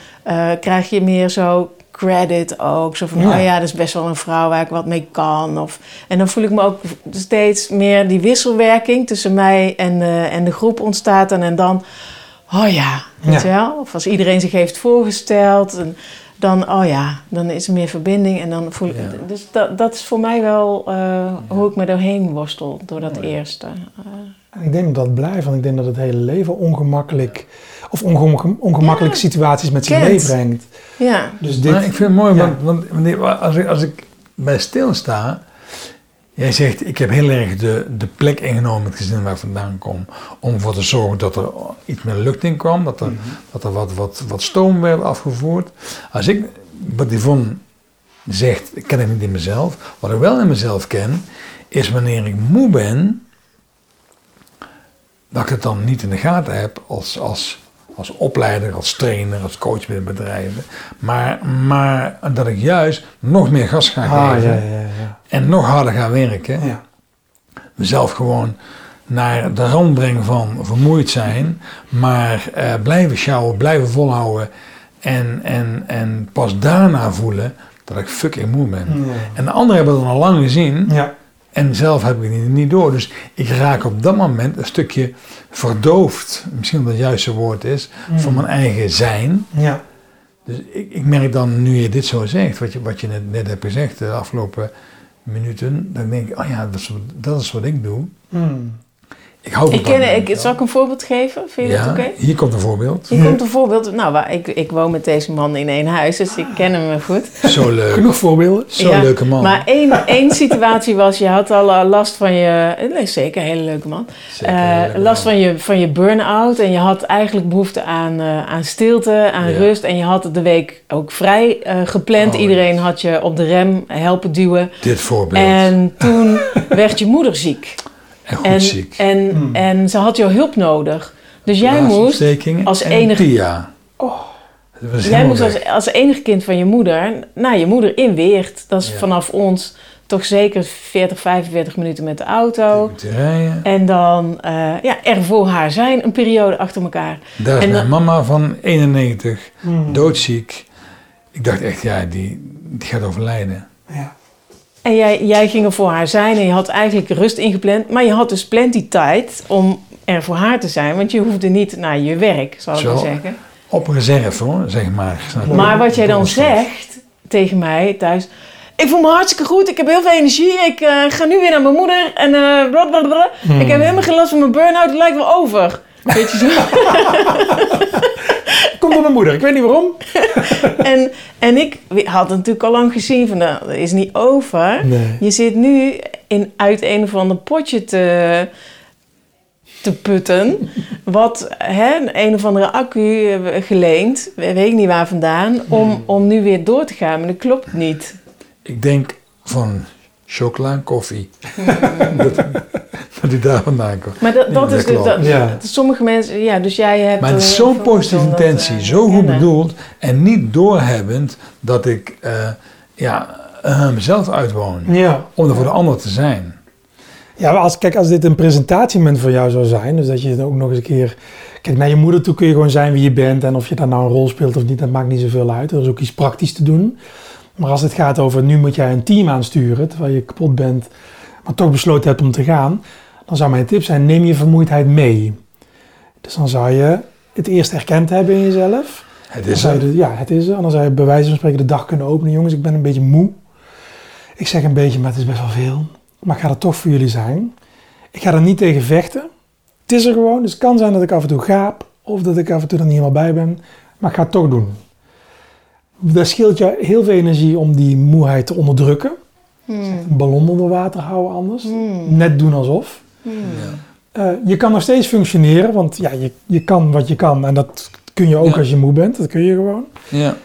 krijg je meer zo... credit ook. Zo van, dat is best wel een vrouw waar ik wat mee kan. En dan voel ik me ook steeds meer... die wisselwerking tussen mij en de groep ontstaat... en dan... oh ja, weet je wel? Of als iedereen zich heeft voorgesteld, dan, oh ja, dan is er meer verbinding. En dan voel ik, dus dat is voor mij wel hoe ik me doorheen worstel, door dat eerste. Ik denk dat blijft, want ik denk dat het hele leven ongemakkelijke situaties met zich meebrengt. Ja. Dus dit, maar ik vind het mooi, want als ik bij stilsta, jij zegt, ik heb heel erg de plek ingenomen, het gezin waar ik vandaan kom, om ervoor te zorgen dat er iets meer lucht in kwam, dat er wat stoom werd afgevoerd. Als ik, wat Yvonne zegt, ken ik niet in mezelf. Wat ik wel in mezelf ken, is wanneer ik moe ben, dat ik het dan niet in de gaten heb als opleider, als trainer, als coach binnen bedrijven. Maar dat ik juist nog meer gas ga geven. En nog harder ga werken. Ja. Mezelf gewoon naar de rand brengen van vermoeid zijn. Maar blijven sjouwen, blijven volhouden. En pas daarna voelen dat ik fucking moe ben. Ja. En de anderen hebben het dan al lang gezien. Ja. En zelf heb ik het niet door. Dus ik raak op dat moment een stukje verdoofd. Misschien dat het juiste woord is. Mm. Van mijn eigen zijn. Ja. Dus ik merk dan, nu je dit zo zegt. Wat je net hebt gezegd de afgelopen minuten. Dan denk ik, oh ja, dat is wat ik doe. Mm. Zal ik een voorbeeld geven? Vind je dat oké? Hier komt een voorbeeld. Nou, ik woon met deze man in één huis, dus ik ken hem goed. Zo leuk. Genoeg voorbeelden. Zo'n leuke man. Maar één situatie was, je had al last van je... Nee, zeker, een hele leuke man. Zeker, last van je burn-out. En je had eigenlijk behoefte aan stilte, aan rust. En je had de week ook vrij gepland. Iedereen had je op de rem helpen duwen. Dit voorbeeld. En toen werd je moeder ziek. En ze had jouw hulp nodig. Dus jij moest als enige kind van je moeder naar je moeder in Weert. Dat is vanaf ons toch zeker 40, 45 minuten met de auto. En dan er voor haar zijn, een periode achter elkaar. Daar is mijn mama van 91, doodziek. Ik dacht echt, die gaat overlijden. Ja. En jij ging er voor haar zijn en je had eigenlijk rust ingepland. Maar je had dus plenty tijd om er voor haar te zijn. Want je hoefde niet naar je werk, zal ik maar zeggen. Op reserve hoor, zeg maar. Maar wat jij dan zegt tegen mij thuis. Ik voel me hartstikke goed, ik heb heel veel energie. Ik ga nu weer naar mijn moeder en blablabla. Ik heb helemaal geen last van mijn burn-out, het lijkt wel over. Weet je zo? Kom door mijn moeder, ik weet niet waarom. en ik had het natuurlijk al lang gezien van, dat is niet over. Nee. Je zit nu uit een of ander potje te putten. Wat een of andere accu geleend, weet ik niet waar vandaan. Om nu weer door te gaan, maar dat klopt niet. Ik denk van... chocola en koffie. Dat die daar vandaan komt. Maar dat is sommige mensen... Ja, dus jij hebt... Maar het is zo'n positieve intentie, zo goed bedoeld... en niet doorhebbend dat ik mezelf uitwoon. Ja. Om er voor de ander te zijn. Ja, maar als dit een presentatiemoment voor jou zou zijn... dus dat je dan ook nog eens een keer... Kijk, naar je moeder toe kun je gewoon zijn wie je bent... en of je daar nou een rol speelt of niet, dat maakt niet zoveel uit. Er is ook iets praktisch te doen... Maar als het gaat over, nu moet jij een team aansturen, terwijl je kapot bent, maar toch besloten hebt om te gaan, dan zou mijn tip zijn, neem je vermoeidheid mee. Dus dan zou je het eerst erkend hebben in jezelf. Het is er. Het is er. En dan zou je bij wijze van spreken de dag kunnen openen. Jongens, ik ben een beetje moe. Ik zeg een beetje, maar het is best wel veel. Maar ik ga er toch voor jullie zijn. Ik ga er niet tegen vechten. Het is er gewoon, dus het kan zijn dat ik af en toe gaap, of dat ik af en toe er niet helemaal bij ben. Maar ik ga het toch doen. Dat scheelt je heel veel energie om die moeheid te onderdrukken. Dus een ballon onder water houden anders. Net doen alsof. Je kan nog steeds functioneren, want je kan wat je kan. En dat kun je ook als je moe bent. Dat kun je gewoon. Ja.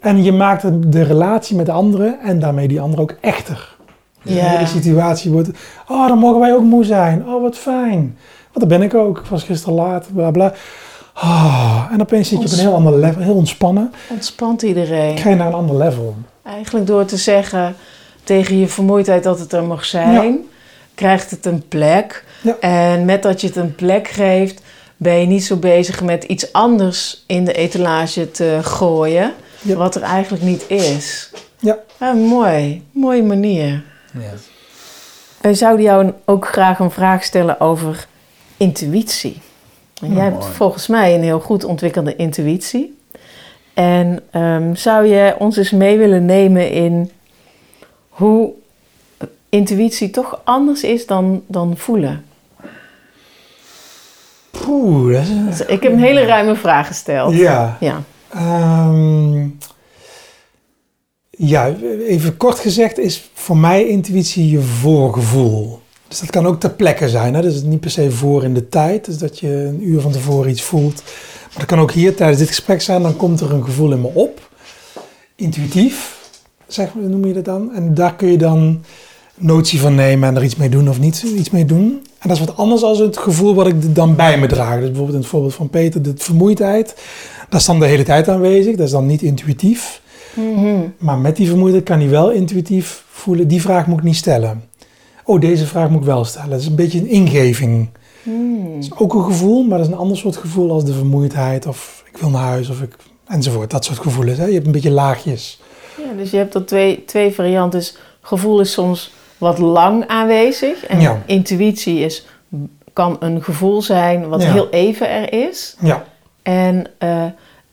En je maakt de relatie met de anderen en daarmee die anderen ook echter. Dus de hele situatie wordt... Oh, dan mogen wij ook moe zijn. Oh, wat fijn. Want dat ben ik ook. Ik was gisteren laat, bla bla. Oh, en opeens zit je op een heel ander level, heel ontspannen. Ontspant iedereen. Ga je naar een ander level. Eigenlijk door te zeggen tegen je vermoeidheid dat het er mag zijn, krijgt het een plek. Ja. En met dat je het een plek geeft, ben je niet zo bezig met iets anders in de etalage te gooien, wat er eigenlijk niet is. Ja. Mooi, mooie manier. Ja. Wij zouden jou ook graag een vraag stellen over intuïtie. Jij hebt volgens mij een heel goed ontwikkelde intuïtie. En zou je ons eens mee willen nemen in hoe intuïtie toch anders is dan voelen? Poeh, ik heb een hele ruime vraag gesteld. Ja. Even kort gezegd is voor mij intuïtie je voorgevoel. Dus dat kan ook ter plekke zijn. Hè? Dus niet per se voor in de tijd. Dus dat je een uur van tevoren iets voelt. Maar dat kan ook hier tijdens dit gesprek zijn. Dan komt er een gevoel in me op. Intuïtief, noem je dat dan. En daar kun je dan notie van nemen en er iets mee doen of niet iets mee doen. En dat is wat anders dan het gevoel wat ik dan bij me draag. Dus bijvoorbeeld in het voorbeeld van Peter, de vermoeidheid. Dat is dan de hele tijd aanwezig. Dat is dan niet intuïtief. Mm-hmm. Maar met die vermoeidheid kan hij wel intuïtief voelen. Die vraag moet ik niet stellen. Oh, deze vraag moet ik wel stellen. Dat is een beetje een ingeving. Dat is ook een gevoel, maar dat is een ander soort gevoel als de vermoeidheid. Of ik wil naar huis, of ik enzovoort. Dat soort gevoelens. Hè? Je hebt een beetje laagjes. Ja, dus je hebt er twee varianten. Dus gevoel is soms wat lang aanwezig. En intuïtie kan een gevoel zijn wat heel even er is. Ja. En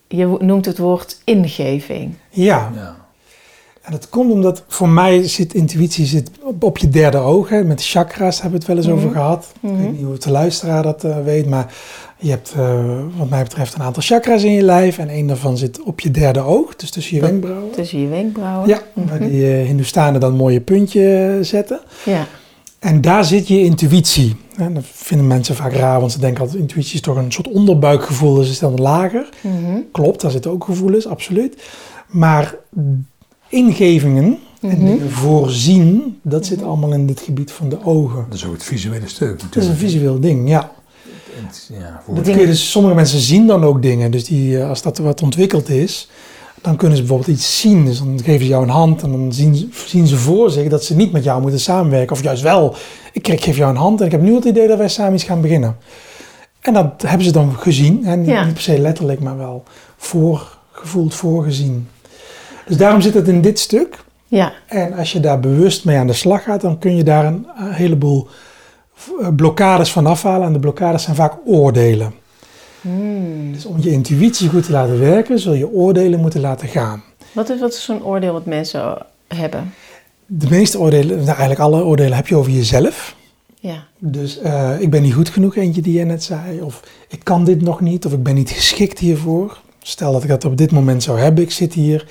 je noemt het woord ingeving. Ja. En dat komt omdat voor mij intuïtie zit op je derde oog. Hè. Met chakra's hebben we het wel eens over gehad. Mm-hmm. Ik weet niet hoe de luisteraar dat weet. Maar je hebt wat mij betreft een aantal chakra's in je lijf. En één daarvan zit op je derde oog. Dus tussen je wenkbrauwen. Ja, waar die Hindoestanen dan een mooie puntje zetten. Ja. En daar zit je intuïtie. En dat vinden mensen vaak raar. Want ze denken altijd intuïtie is toch een soort onderbuikgevoel. Dus is dan lager. Mm-hmm. Klopt, daar zitten ook gevoelens, absoluut. Maar ingevingen en voorzien, dat zit allemaal in dit gebied van de ogen. Dat is ook het visuele stuk. Natuurlijk. Dat is een visueel ding, ja. Sommige mensen zien dan ook dingen. Dus als dat wat ontwikkeld is, dan kunnen ze bijvoorbeeld iets zien. Dus dan geven ze jou een hand en dan zien ze voor zich dat ze niet met jou moeten samenwerken. Of juist wel, ik geef jou een hand en ik heb nu het idee dat wij samen iets gaan beginnen. En dat hebben ze dan gezien. Hè? Niet per se letterlijk, maar wel voorgevoeld, voorgezien. Dus daarom zit het in dit stuk. Ja. En als je daar bewust mee aan de slag gaat, dan kun je daar een heleboel blokkades van afhalen. En de blokkades zijn vaak oordelen. Dus om je intuïtie goed te laten werken, zul je oordelen moeten laten gaan. Wat is zo'n oordeel wat mensen hebben? De meeste oordelen, eigenlijk alle oordelen, heb je over jezelf. Ja. Dus ik ben niet goed genoeg, eentje die je net zei. Of ik kan dit nog niet, of ik ben niet geschikt hiervoor. Stel dat ik dat op dit moment zou hebben, ik zit hier.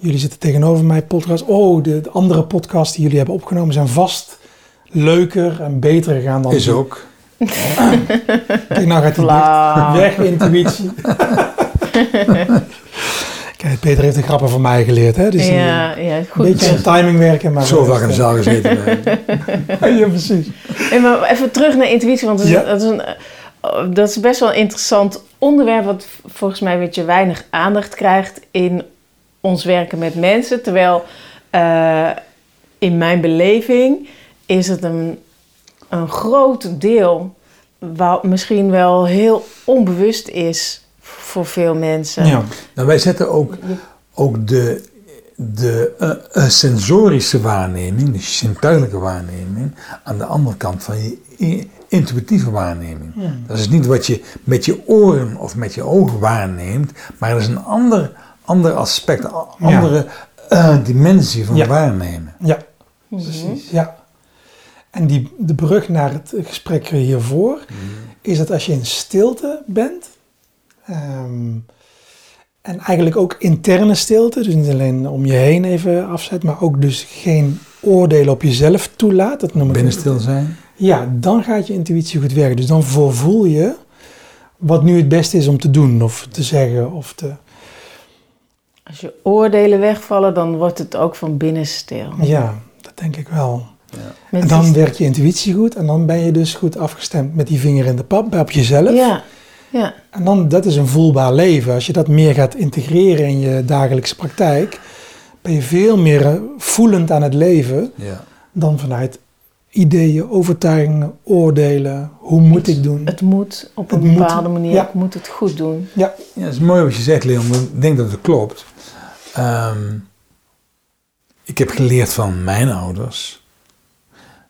Jullie zitten tegenover mij, podcast. Oh, de andere podcasts die jullie hebben opgenomen zijn vast leuker en beter gegaan dan... Is ook. Kijk, nou gaat hij weg, intuïtie. Kijk, Peter heeft de grappen van mij geleerd, hè? Dus goed. Een beetje aan timing werken. Maar zo vaak in de zaal gezeten. Ja, precies. Hey, maar even terug naar intuïtie, want dat is best wel een interessant onderwerp wat volgens mij een beetje weinig aandacht krijgt in ons werken met mensen, terwijl in mijn beleving is het een groot deel wat misschien wel heel onbewust is voor veel mensen. Ja. Nou, wij zetten ook de sensorische waarneming, de zintuiglijke waarneming, aan de andere kant van je intuïtieve waarneming. Ja. Dat is niet wat je met je oren of met je ogen waarneemt, maar dat is een ander aspect, andere dimensie van waarnemen. Ja, precies. Ja. En de brug naar het gesprek hiervoor is dat als je in stilte bent, en eigenlijk ook interne stilte, dus niet alleen om je heen even afzet, maar ook dus geen oordelen op jezelf toelaat. Dat noem ik binnen stil zijn. Ja, dan gaat je intuïtie goed werken. Dus dan voel je wat nu het beste is om te doen of te zeggen of te... Als je oordelen wegvallen, dan wordt het ook van binnen stil. Ja, dat denk ik wel. Ja. En dan werkt je intuïtie goed en dan ben je dus goed afgestemd met die vinger in de pap op jezelf. Ja. En dan, dat is een voelbaar leven. Als je dat meer gaat integreren in je dagelijkse praktijk, ben je veel meer voelend aan het leven dan vanuit ideeën, overtuigingen, oordelen. Hoe moet ik doen? Het moet op een bepaalde manier. Ja. Ik moet het goed doen. Ja, dat is mooi wat je zegt, Leon. Ik denk dat het klopt. Ik heb geleerd van mijn ouders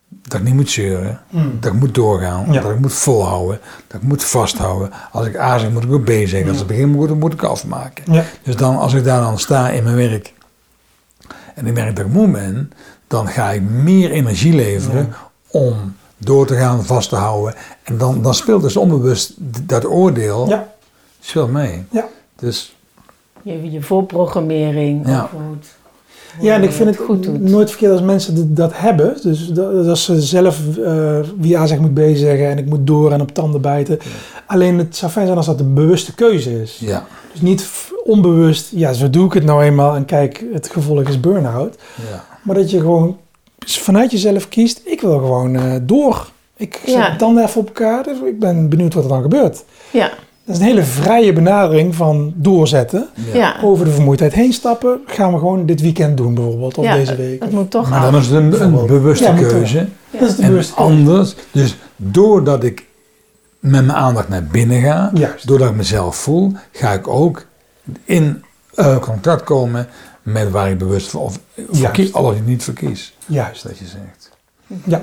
dat ik niet moet zeuren, dat ik moet doorgaan, dat ik moet volhouden, dat ik moet vasthouden. Als ik A zeg, moet ik ook B zeggen. Als ik begin moet ik afmaken. Ja. Dus dan, als ik daar dan sta in mijn werk en ik merk dat ik moe ben, dan ga ik meer energie leveren om door te gaan, vast te houden. En dan speelt dus onbewust dat oordeel speelt mee. Ja. Dus je voorprogrammering. Ja. Ja, en ik vind het goed nooit verkeerd als mensen dat hebben. Dus dat ze zelf wie A zegt moet B zeggen en ik moet door en op tanden bijten. Ja. Alleen het zou fijn zijn als dat een bewuste keuze is. Ja. Dus niet onbewust, ja zo doe ik het nou eenmaal en kijk het gevolg is burn-out. Ja. Maar dat je gewoon vanuit jezelf kiest, ik wil gewoon door. Ik zet dan even op elkaar, dus ik ben benieuwd wat er dan gebeurt. Ja. Dat is een hele vrije benadering van doorzetten. Ja. Over de vermoeidheid heen stappen. Gaan we gewoon dit weekend doen bijvoorbeeld. Of deze week. Dat moet toch. Maar dan is het een bewuste keuze. Ja. Dat is de bewuste keuze. Anders. Dus doordat ik met mijn aandacht naar binnen ga. Juist. Doordat ik mezelf voel. Ga ik ook in contact komen met waar ik bewust van. Of verkies, al of ik niet verkies. Juist. Dat je zegt. Ja.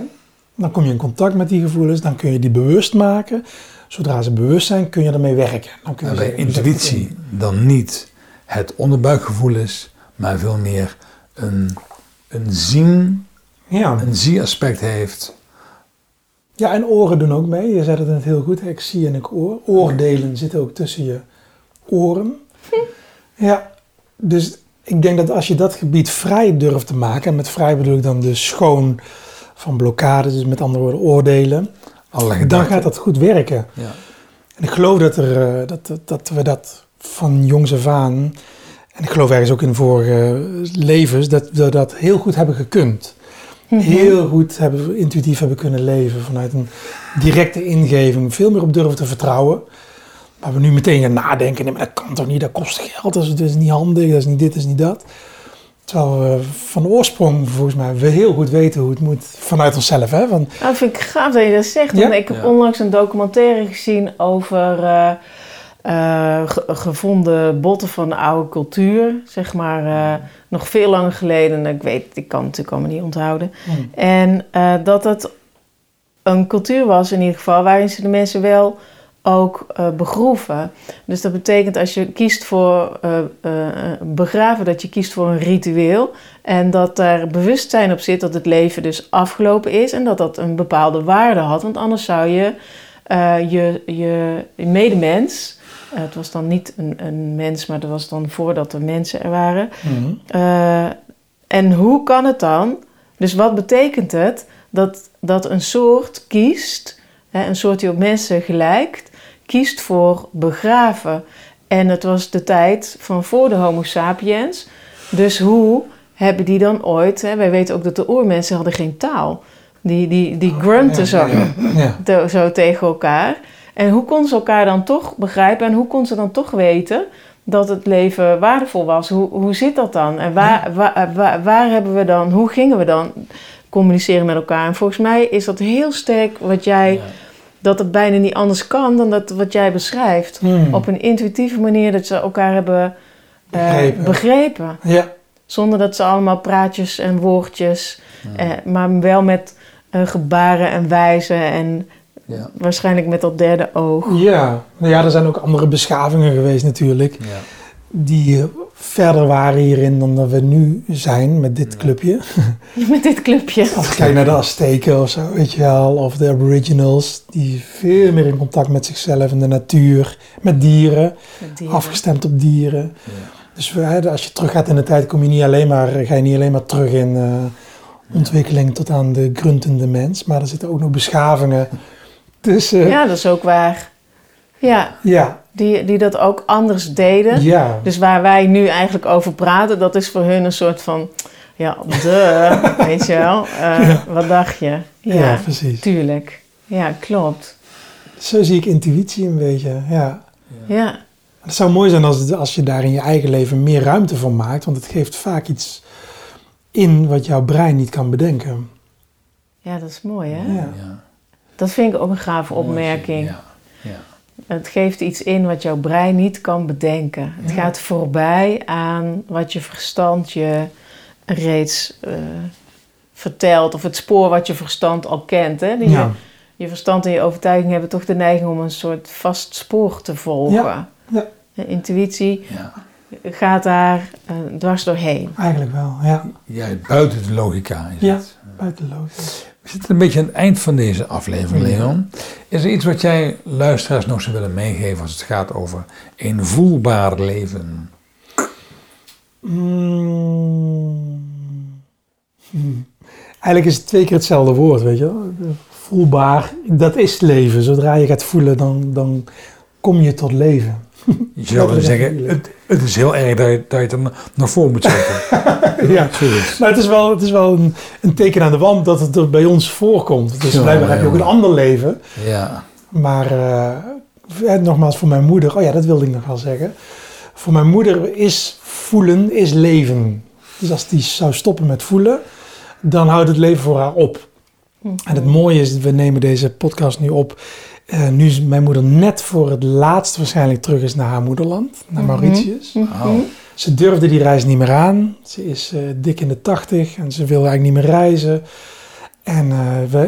Dan kom je in contact met die gevoelens. Dan kun je die bewust maken. Zodra ze bewust zijn, kun je ermee werken. Dan kun je bij intuïtie dan niet het onderbuikgevoel is, maar veel meer een zie-aspect heeft. Ja, en oren doen ook mee. Je zei het net heel goed, ik zie en ik hoor. Oordelen zitten ook tussen je oren. Ja, dus ik denk dat als je dat gebied vrij durft te maken, en met vrij bedoel ik dan dus schoon van blokkades, dus met andere woorden oordelen, dan gaat dat goed werken. Ja. En ik geloof dat we dat van jongs af aan, en ik geloof ergens ook in vorige levens, dat we dat heel goed hebben gekund. Mm-hmm. Heel goed intuïtief hebben kunnen leven vanuit een directe ingeving. Veel meer op durven te vertrouwen. Waar we nu meteen gaan nadenken, nee, maar dat kan toch niet, dat kost geld, dat is niet handig, dat is niet dit, dat is niet dat. Terwijl we van oorsprong volgens mij heel goed weten hoe het moet vanuit onszelf. Hè? Want dat vind ik gaaf dat je dat zegt. Ja? Ik heb onlangs een documentaire gezien over gevonden botten van de oude cultuur. Zeg maar nog veel langer geleden. Ik kan het natuurlijk allemaal niet onthouden. En dat het een cultuur was in ieder geval waarin ze de mensen wel ook begroeven. Dus dat betekent als je kiest voor begraven, dat je kiest voor een ritueel en dat daar bewustzijn op zit dat het leven dus afgelopen is en dat dat een bepaalde waarde had. Want anders zou je je medemens, het was dan niet een mens, maar dat was dan voordat er mensen er waren. Mm-hmm. En hoe kan het dan? Dus wat betekent het dat een soort kiest, een soort die op mensen gelijkt, kiest voor begraven. En het was de tijd van voor de Homo sapiens. Dus hoe hebben die dan ooit... Wij weten ook dat de oermensen hadden geen taal. Die grunten zo tegen elkaar. En hoe konden ze elkaar dan toch begrijpen? En hoe konden ze dan toch weten dat het leven waardevol was? Hoe zit dat dan? En waar hebben we dan... Hoe gingen we dan communiceren met elkaar? En volgens mij is dat heel sterk wat jij... Ja. Dat het bijna niet anders kan dan dat wat jij beschrijft. Op een intuïtieve manier dat ze elkaar hebben begrepen. Ja. Zonder dat ze allemaal praatjes en woordjes... Ja. Maar wel met gebaren en wijzen en waarschijnlijk met dat derde oog. Ja. Ja, er zijn ook andere beschavingen geweest natuurlijk. Ja. Die verder waren hierin dan we nu zijn met dit clubje. Met dit clubje. Als ik kijk naar de Azteken of zo, weet je wel. Of de aboriginals. Die veel meer in contact met zichzelf en de natuur. Met dieren. Afgestemd op dieren. Ja. Dus als je terug gaat in de tijd, ga je niet alleen maar terug in ontwikkeling tot aan de gruntende mens. Maar er zitten ook nog beschavingen tussen. Ja, dat is ook waar. Ja. Die dat ook anders deden. Ja. Dus waar wij nu eigenlijk over praten, dat is voor hun een soort van... Ja, weet je wel. Wat dacht je? Ja, precies. Tuurlijk. Ja, klopt. Zo zie ik intuïtie een beetje, ja. Het zou mooi zijn als je daar in je eigen leven meer ruimte van maakt. Want het geeft vaak iets in wat jouw brein niet kan bedenken. Ja, dat is mooi, hè? Ja. Dat vind ik ook een gave opmerking. Ja. Het geeft iets in wat jouw brein niet kan bedenken. Het gaat voorbij aan wat je verstand je reeds vertelt. Of het spoor wat je verstand al kent. Hè? Die je verstand en je overtuiging hebben toch de neiging om een soort vast spoor te volgen. Ja. Ja. De intuïtie gaat daar dwars doorheen. Eigenlijk wel, ja. Ja, buiten de logica is het. Ja, buiten de logica. We zitten een beetje aan het eind van deze aflevering, Leon. Is er iets wat jij luisteraars nog zou willen meegeven als het gaat over een voelbaar leven? Eigenlijk is het 2 keer hetzelfde woord, weet je wel. Voelbaar, dat is leven. Zodra je gaat voelen, dan kom je tot leven. Je zou willen zeggen, het is heel erg dat je het naar voor moet zetten. Ja, maar het is wel een teken aan de wand dat het er bij ons voorkomt. Dus blijkbaar heb je ook een ander leven. Ja. Maar nogmaals, voor mijn moeder, dat wilde ik nog wel zeggen. Voor mijn moeder is voelen, is leven. Dus als die zou stoppen met voelen, dan houdt het leven voor haar op. En het mooie is, we nemen deze podcast nu op. Nu is mijn moeder net voor het laatst waarschijnlijk terug is naar haar moederland, naar Mauritius. Oh. Ze durfde die reis niet meer aan. Ze is dik in de 80 en ze wil eigenlijk niet meer reizen. En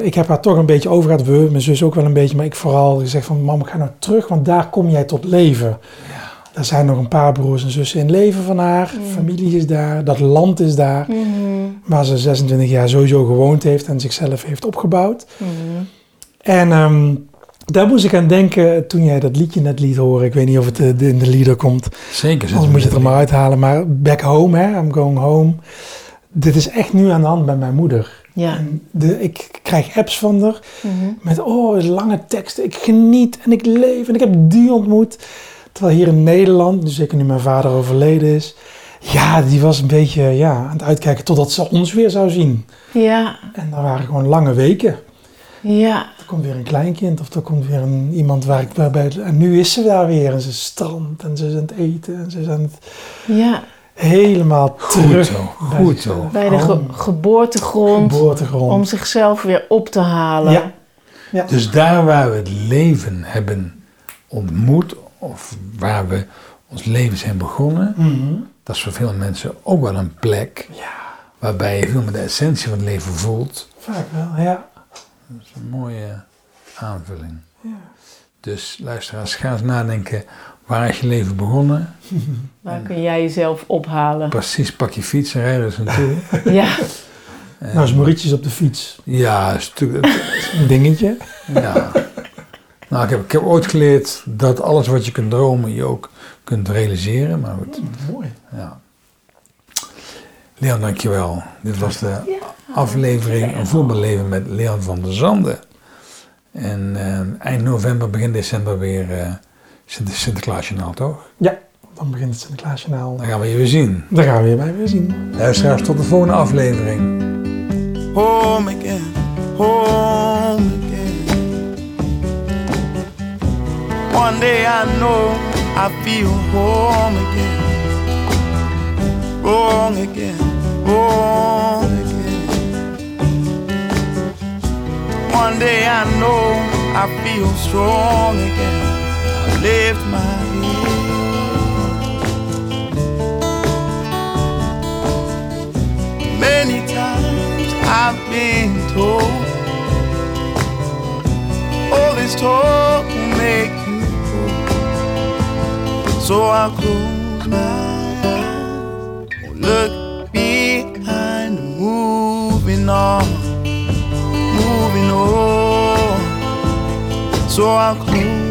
ik heb haar toch een beetje overgehaald. Mijn zus ook wel een beetje, maar ik vooral gezegd van mam, ga nou terug, want daar kom jij tot leven. Ja. Daar zijn nog een paar broers en zussen in leven van haar. Mm. Familie is daar, dat land is daar. Mm. Waar ze 26 jaar sowieso gewoond heeft en zichzelf heeft opgebouwd. Mm. En daar moest ik aan denken toen jij dat liedje net liet horen. Ik weet niet of het in de lieder komt. Zeker. Anders moet je het er maar uithalen. Maar back home, hè? I'm going home. Dit is echt nu aan de hand bij mijn moeder. Ja. Ik krijg apps van haar. Mm-hmm. Met lange teksten. Ik geniet en ik leef en ik heb die ontmoet. Terwijl hier in Nederland, dus zeker nu mijn vader overleden is. Ja, die was een beetje aan het uitkijken totdat ze ons weer zou zien. Ja. En dat waren gewoon lange weken. Ja. Er komt weer een kleinkind of er komt weer iemand waarbij... En nu is ze daar weer en ze strandt en ze is aan het eten en ze is aan het... Ja. Helemaal terug. Goed zo. Bij de geboortegrond. Om zichzelf weer op te halen. Ja. Ja. Dus daar waar we het leven hebben ontmoet of waar we ons leven zijn begonnen... Mm-hmm. Dat is voor veel mensen ook wel een plek waarbij je veel meer de essentie van het leven voelt. Vaak wel, ja. Dat is een mooie aanvulling. Ja. Dus luisteraars, ga eens nadenken. Waar is je leven begonnen? Waar kun jij jezelf ophalen? Precies, pak je fiets en rij er eens naartoe. Ja. Nou is Mauritius op de fiets. Ja, dat is een dingetje. Ja. Nou, ik heb ooit geleerd dat alles wat je kunt dromen, je ook kunt realiseren. Maar goed. Mooi. Ja. Leon, dankjewel. Dit was de aflevering Een voelbaar leven met Leon van der Zanden. En eind november, begin december weer Sinterklaasjournaal, toch? Ja, dan begint het Sinterklaasjournaal. Dan gaan we je weer zien. Dan gaan we je bij weer zien. Luisteraars, tot de volgende aflevering. Home again, home again. One day I know I feel home again. Home again, home again. One day I know I feel strong again. I lift my head. Many times I've been told all this talk will make you cold. So I'll close my eyes, look behind, moving on. Moving on, so I'll close.